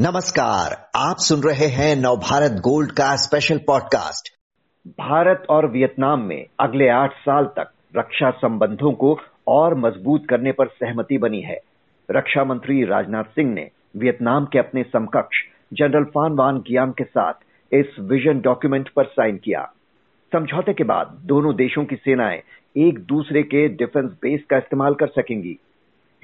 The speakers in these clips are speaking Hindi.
नमस्कार, आप सुन रहे हैं नवभारत गोल्ड का स्पेशल पॉडकास्ट। भारत और वियतनाम में अगले 8 साल तक रक्षा संबंधों को और मजबूत करने पर सहमति बनी है। रक्षा मंत्री राजनाथ सिंह ने वियतनाम के अपने समकक्ष जनरल फान वान कियांग के साथ इस विजन डॉक्यूमेंट पर साइन किया। समझौते के बाद दोनों देशों की सेनाएं एक दूसरे के डिफेंस बेस का इस्तेमाल कर सकेंगी।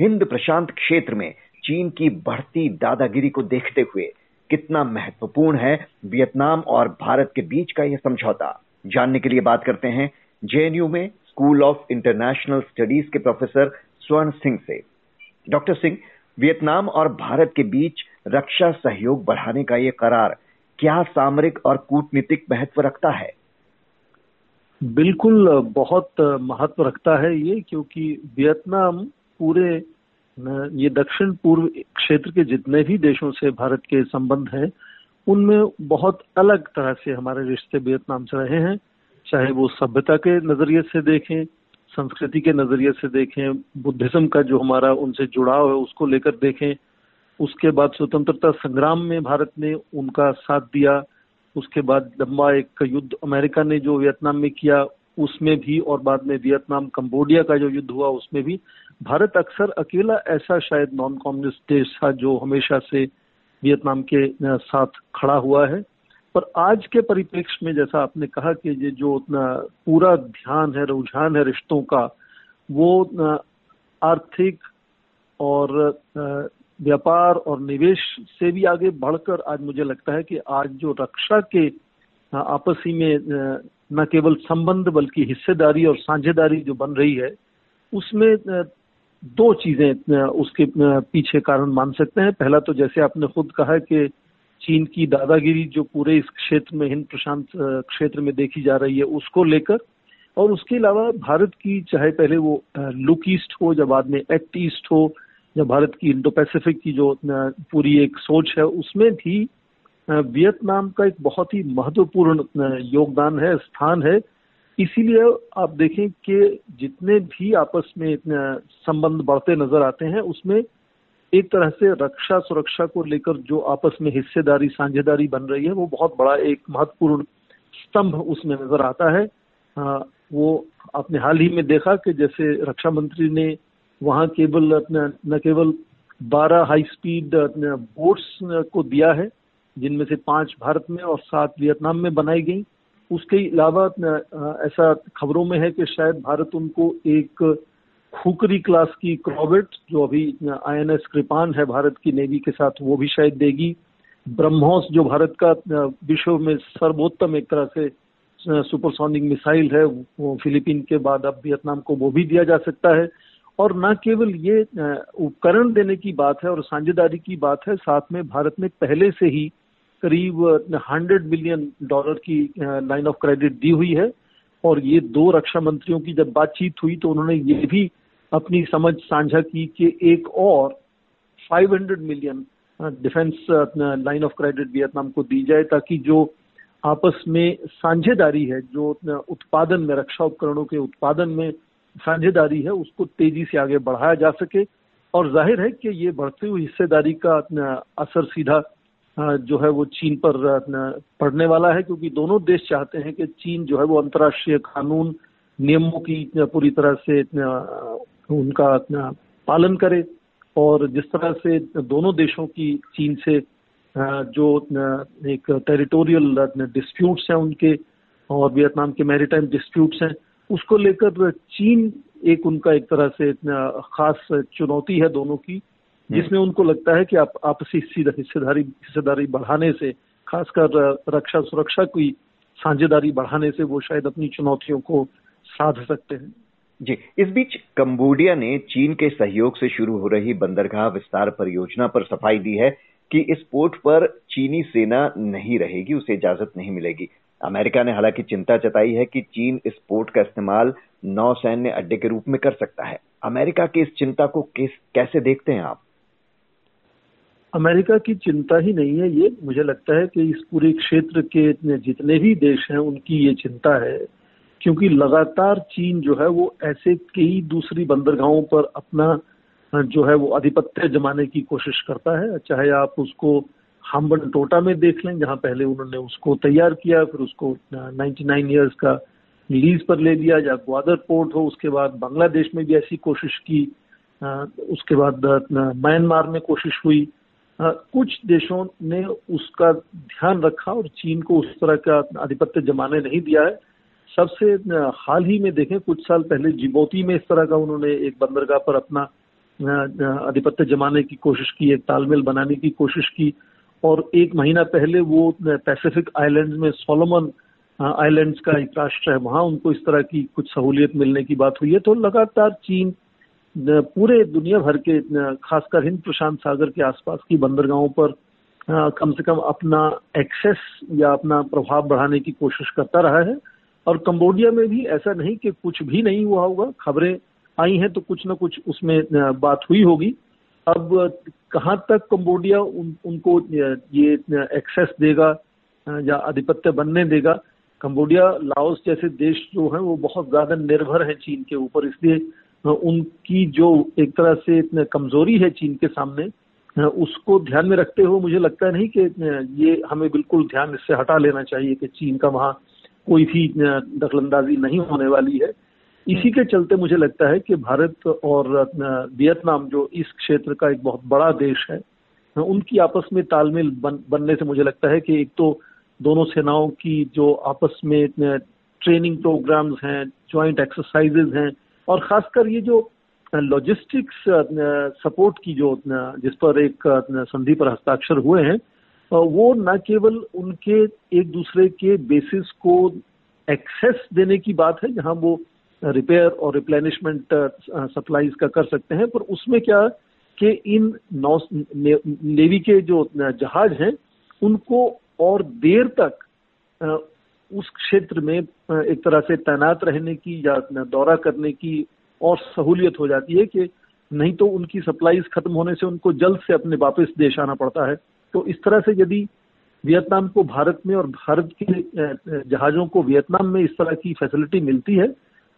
हिंद प्रशांत क्षेत्र में चीन की बढ़ती दादागिरी को देखते हुए कितना महत्वपूर्ण है वियतनाम और भारत के बीच का यह समझौता, जानने के लिए बात करते हैं जेएनयू में स्कूल ऑफ इंटरनेशनल स्टडीज के प्रोफेसर स्वर्ण सिंह से। डॉक्टर सिंह, वियतनाम और भारत के बीच रक्षा सहयोग बढ़ाने का ये करार क्या सामरिक और कूटनीतिक महत्व रखता है? बिल्कुल, बहुत महत्व रखता है ये, क्योंकि वियतनाम पूरे ये दक्षिण पूर्व क्षेत्र के जितने भी देशों से भारत के संबंध हैं उनमें बहुत अलग तरह से हमारे रिश्ते वियतनाम से रहे हैं। चाहे वो सभ्यता के नजरिए से देखें, संस्कृति के नजरिए से देखें, बुद्धिज्म का जो हमारा उनसे जुड़ाव है उसको लेकर देखें, उसके बाद स्वतंत्रता संग्राम में भारत ने उनका साथ दिया, उसके बाद लंबा एक युद्ध अमेरिका ने जो वियतनाम में किया उसमें भी, और बाद में वियतनाम कंबोडिया का जो युद्ध हुआ उसमें भी भारत अक्सर अकेला ऐसा शायद नॉन कम्युनिस्ट देश था जो हमेशा से वियतनाम के साथ खड़ा हुआ है। पर आज के परिप्रेक्ष्य में जैसा आपने कहा कि ये जो उतना पूरा ध्यान है, रुझान है रिश्तों का, वो आर्थिक और व्यापार और निवेश से भी आगे बढ़कर आज मुझे लगता है कि आज जो रक्षा के आपसी में न केवल संबंध बल्कि हिस्सेदारी और साझेदारी जो बन रही है उसमें दो चीजें उसके पीछे कारण मान सकते हैं। पहला तो जैसे आपने खुद कहा कि चीन की दादागिरी जो पूरे इस क्षेत्र में हिंद प्रशांत क्षेत्र में देखी जा रही है उसको लेकर, और उसके अलावा भारत की चाहे पहले वो लुक ईस्ट हो या बाद में एक्ट ईस्ट हो या भारत की इंडो पैसिफिक की जो पूरी एक सोच है उसमें भी वियतनाम का एक बहुत ही महत्वपूर्ण योगदान है, स्थान है। इसीलिए आप देखें कि जितने भी आपस में संबंध बढ़ते नजर आते हैं उसमें एक तरह से रक्षा सुरक्षा को लेकर जो आपस में हिस्सेदारी साझेदारी बन रही है वो बहुत बड़ा एक महत्वपूर्ण स्तंभ उसमें नजर आता है। वो आपने हाल ही में देखा कि जैसे रक्षा मंत्री ने वहाँ केवल न केवल 12 हाई स्पीड बोट्स को दिया है जिनमें से 5 भारत में और 7 वियतनाम में बनाई गई, उसके अलावा ऐसा खबरों में है कि शायद भारत उनको एक खुकरी क्लास की क्रॉबेट जो अभी आईएनएस कृपान है भारत की नेवी के साथ वो भी शायद देगी। ब्रह्मोस जो भारत का विश्व में सर्वोत्तम एक तरह से सुपरसोनिक मिसाइल है वो फिलीपीन के बाद अब वियतनाम को वो भी दिया जा सकता है। और न केवल ये उपकरण देने की बात है और साझेदारी की बात है, साथ में भारत ने पहले से ही करीब $100 बिलियन की लाइन ऑफ क्रेडिट दी हुई है। और ये दो रक्षा मंत्रियों की जब बातचीत हुई तो उन्होंने ये भी अपनी समझ साझा की कि एक और 500 million defence line of credit Vietnam को दी जाए ताकि जो आपस में साझेदारी है, जो उत्पादन में रक्षा उपकरणों के उत्पादन में साझेदारी है उसको तेजी से आगे बढ़ाया जा सके। और जाहिर है कि ये बढ़ती हुई हिस्सेदारी का असर सीधा जो है वो चीन पर पड़ने वाला है, क्योंकि दोनों देश चाहते हैं कि चीन जो है वो अंतर्राष्ट्रीय कानून नियमों की पूरी तरह से उनका पालन करे। और जिस तरह से दोनों देशों की चीन से जो एक टेरिटोरियल डिस्प्यूट्स हैं उनके और वियतनाम के मैरीटाइम डिस्प्यूट्स हैं उसको लेकर चीन एक उनका एक तरह से खास चुनौती है दोनों की, जिसमें उनको लगता है कि आपसी हिस्सेदारी बढ़ाने से, खासकर रक्षा सुरक्षा की साझेदारी बढ़ाने से वो शायद अपनी चुनौतियों को साध सकते हैं। जी, इस बीच कंबोडिया ने चीन के सहयोग से शुरू हो रही बंदरगाह विस्तार परियोजना पर सफाई दी है कि इस पोर्ट पर चीनी सेना नहीं रहेगी, उसे इजाजत नहीं मिलेगी। अमेरिका ने हालांकि चिंता जताई है कि चीन इस पोर्ट का इस्तेमाल नौसैन्य अड्डे के रूप में कर सकता है। अमेरिका की इस चिंता को कैसे देखते हैं आप? अमेरिका की चिंता ही नहीं है ये, मुझे लगता है कि इस पूरे क्षेत्र के जितने भी देश हैं उनकी ये चिंता है, क्योंकि लगातार चीन जो है वो ऐसे कई दूसरी बंदरगाहों पर अपना जो है वो आधिपत्य जमाने की कोशिश करता है। चाहे आप उसको हम्बन टोटा में देख लें, जहाँ पहले उन्होंने उसको तैयार किया, फिर उसको 99 ईयर्स का लीज पर ले लिया, या ग्वादर पोर्ट हो। उसके बाद बांग्लादेश में भी ऐसी कोशिश की, उसके बाद म्यांमार में कोशिश हुई। कुछ देशों ने उसका ध्यान रखा और चीन को उस तरह का आधिपत्य जमाने नहीं दिया है। सबसे हाल ही में देखें, कुछ साल पहले जिबोती में इस तरह का उन्होंने एक बंदरगाह पर अपना आधिपत्य जमाने की कोशिश की, एक तालमेल बनाने की कोशिश की। और एक महीना पहले वो पैसिफिक आइलैंड्स में सोलोमन आइलैंड्स का एक राष्ट्र है, वहाँ उनको इस तरह की कुछ सहूलियत मिलने की बात हुई है। तो लगातार चीन पूरे दुनिया भर के, खासकर हिंद प्रशांत सागर के आसपास की बंदरगाहों पर कम से कम अपना एक्सेस या अपना प्रभाव बढ़ाने की कोशिश करता रहा है। और कंबोडिया में भी ऐसा नहीं कि कुछ भी नहीं हुआ होगा, खबरें आई हैं तो कुछ ना कुछ उसमें बात हुई होगी। अब कहाँ तक कंबोडिया उनको ये एक्सेस देगा या आधिपत्य बनने देगा। कंबोडिया, लाओस जैसे देश जो हैं वो बहुत ज़्यादा निर्भर हैं चीन के ऊपर, इसलिए उनकी जो एक तरह से कमज़ोरी है चीन के सामने, उसको ध्यान में रखते हुए मुझे लगता नहीं कि ये हमें बिल्कुल ध्यान इससे हटा लेना चाहिए कि चीन का वहाँ कोई भी दखलंदाजी नहीं होने वाली है। इसी के चलते मुझे लगता है कि भारत और वियतनाम, जो इस क्षेत्र का एक बहुत बड़ा देश है, उनकी आपस में तालमेल बनने से मुझे लगता है कि एक तो दोनों सेनाओं की जो आपस में ट्रेनिंग प्रोग्राम्स हैं, जॉइंट एक्सरसाइजेज हैं, और ख़ासकर ये जो लॉजिस्टिक्स सपोर्ट की जो जिस पर एक संधि पर हस्ताक्षर हुए हैं, वो न केवल उनके एक दूसरे के बेसिस को एक्सेस देने की बात है, जहाँ वो रिपेयर और रिप्लेनिशमेंट सप्लाईज का कर सकते हैं, पर उसमें क्या कि इन नेवी के जो जहाज हैं उनको और देर तक उस क्षेत्र में एक तरह से तैनात रहने की या दौरा करने की और सहूलियत हो जाती है कि नहीं तो उनकी सप्लाईज खत्म होने से उनको जल्द से अपने वापस देश आना पड़ता है। तो इस तरह से यदि वियतनाम को भारत में और भारत के जहाज़ों को वियतनाम में इस तरह की फैसिलिटी मिलती है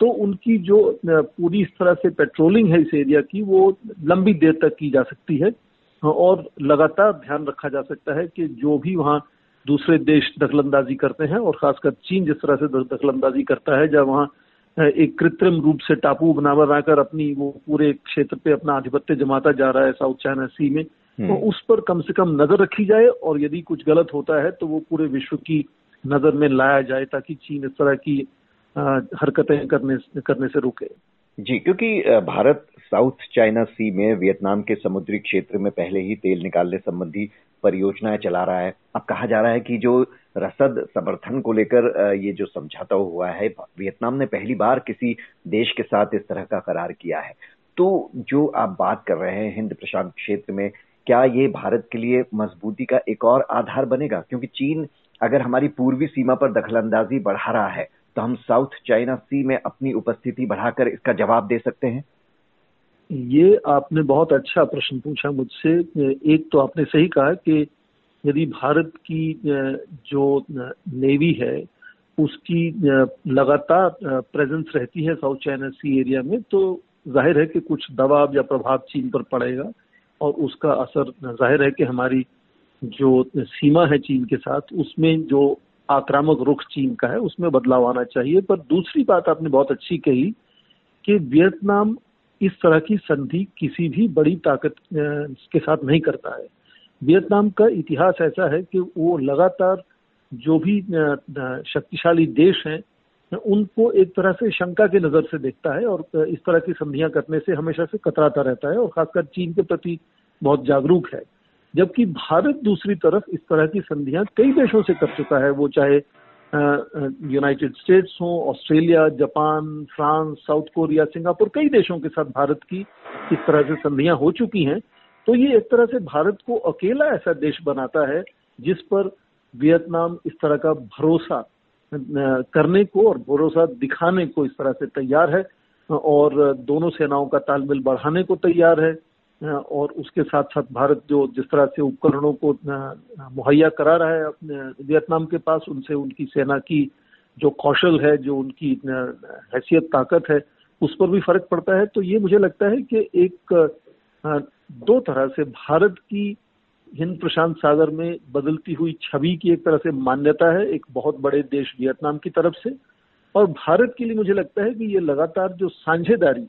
तो उनकी जो पूरी इस तरह से पेट्रोलिंग है इस एरिया की, वो लंबी देर तक की जा सकती है और लगातार ध्यान रखा जा सकता है कि जो भी वहाँ दूसरे देश दखलंदाजी करते हैं, और खासकर चीन जिस तरह से दखलंदाजी करता है, जब वहाँ एक कृत्रिम रूप से टापू बनाकर अपनी वो पूरे क्षेत्र पे अपना आधिपत्य जमाता जा रहा है साउथ चाइना सी में, तो उस पर कम से कम नजर रखी जाए और यदि कुछ गलत होता है तो वो पूरे विश्व की नजर में लाया जाए ताकि चीन इस तरह की हरकतें करने से रुके। जी, क्योंकि भारत साउथ चाइना सी में वियतनाम के समुद्री क्षेत्र में पहले ही तेल निकालने संबंधी परियोजनाएं चला रहा है। अब कहा जा रहा है कि जो रसद समर्थन को लेकर ये जो समझौता हुआ है, वियतनाम ने पहली बार किसी देश के साथ इस तरह का करार किया है। तो जो आप बात कर रहे हैं हिंद प्रशांत क्षेत्र में, क्या ये भारत के लिए मजबूती का एक और आधार बनेगा? क्योंकि चीन अगर हमारी पूर्वी सीमा पर दखलंदाजी बढ़ा रहा है तो हम साउथ चाइना सी में अपनी उपस्थिति बढ़ाकर इसका जवाब दे सकते हैं। ये आपने बहुत अच्छा प्रश्न पूछा मुझसे। एक तो आपने सही कहा कि यदि भारत की जो नेवी है उसकी लगातार प्रेजेंस रहती है साउथ चाइना सी एरिया में, तो जाहिर है कि कुछ दबाव या प्रभाव चीन पर पड़ेगा और उसका असर जाहिर है कि हमारी जो सीमा है चीन के साथ उसमें जो आक्रामक रुख चीन का है उसमें बदलाव आना चाहिए। पर दूसरी बात आपने बहुत अच्छी कही कि वियतनाम इस तरह की संधि किसी भी बड़ी ताकत के साथ नहीं करता है। वियतनाम का इतिहास ऐसा है कि वो लगातार जो भी शक्तिशाली देश हैं उनको एक तरह से शंका की नज़र से देखता है और इस तरह की संधियां करने से हमेशा से कतराता रहता है और खासकर चीन के प्रति बहुत जागरूक है। जबकि भारत दूसरी तरफ इस तरह की संधियां कई देशों से कर चुका है, वो चाहे यूनाइटेड स्टेट्स हो, Australia, Japan, France, South Korea, Singapore, कई देशों के साथ भारत की इस तरह से संधियां हो चुकी हैं। तो ये एक तरह से भारत को अकेला ऐसा देश बनाता है जिस पर वियतनाम इस तरह का भरोसा करने को और भरोसा दिखाने को इस तरह से तैयार है और दोनों सेनाओं का तालमेल बढ़ाने को तैयार है। और उसके साथ साथ भारत जो जिस तरह से उपकरणों को मुहैया करा रहा है अपने वियतनाम के पास, उनसे उनकी सेना की जो कौशल है, जो उनकी हैसियत, ताकत है, उस पर भी फर्क पड़ता है। तो ये मुझे लगता है कि एक दो तरह से भारत की हिंद प्रशांत सागर में बदलती हुई छवि की एक तरह से मान्यता है एक बहुत बड़े देश वियतनाम की तरफ से। और भारत के लिए मुझे लगता है कि ये लगातार जो साझेदारी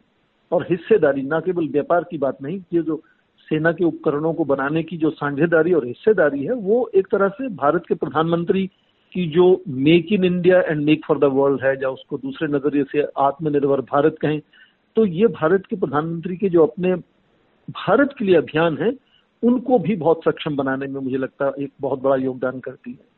और हिस्सेदारी, ना केवल व्यापार की बात नहीं, ये जो सेना के उपकरणों को बनाने की जो साझेदारी और हिस्सेदारी है, वो एक तरह से भारत के प्रधानमंत्री की जो make in India and make for the world है, या उसको दूसरे नजरिए से आत्मनिर्भर भारत कहें, तो ये भारत के प्रधानमंत्री के जो अपने भारत के लिए अभियान है उनको भी बहुत सक्षम बनाने में मुझे लगता है एक बहुत बड़ा योगदान करती है।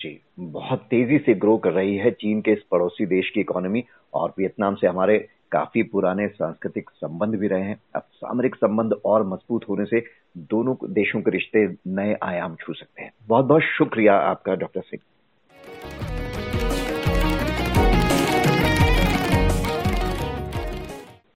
जी, बहुत तेजी से ग्रो कर रही है चीन के इस पड़ोसी देश की इकोनॉमी, और वियतनाम से हमारे काफी पुराने सांस्कृतिक संबंध भी रहे हैं। अब सामरिक संबंध और मजबूत होने से दोनों देशों के रिश्ते नए आयाम छू सकते हैं। बहुत बहुत शुक्रिया आपका डॉक्टर सिंह।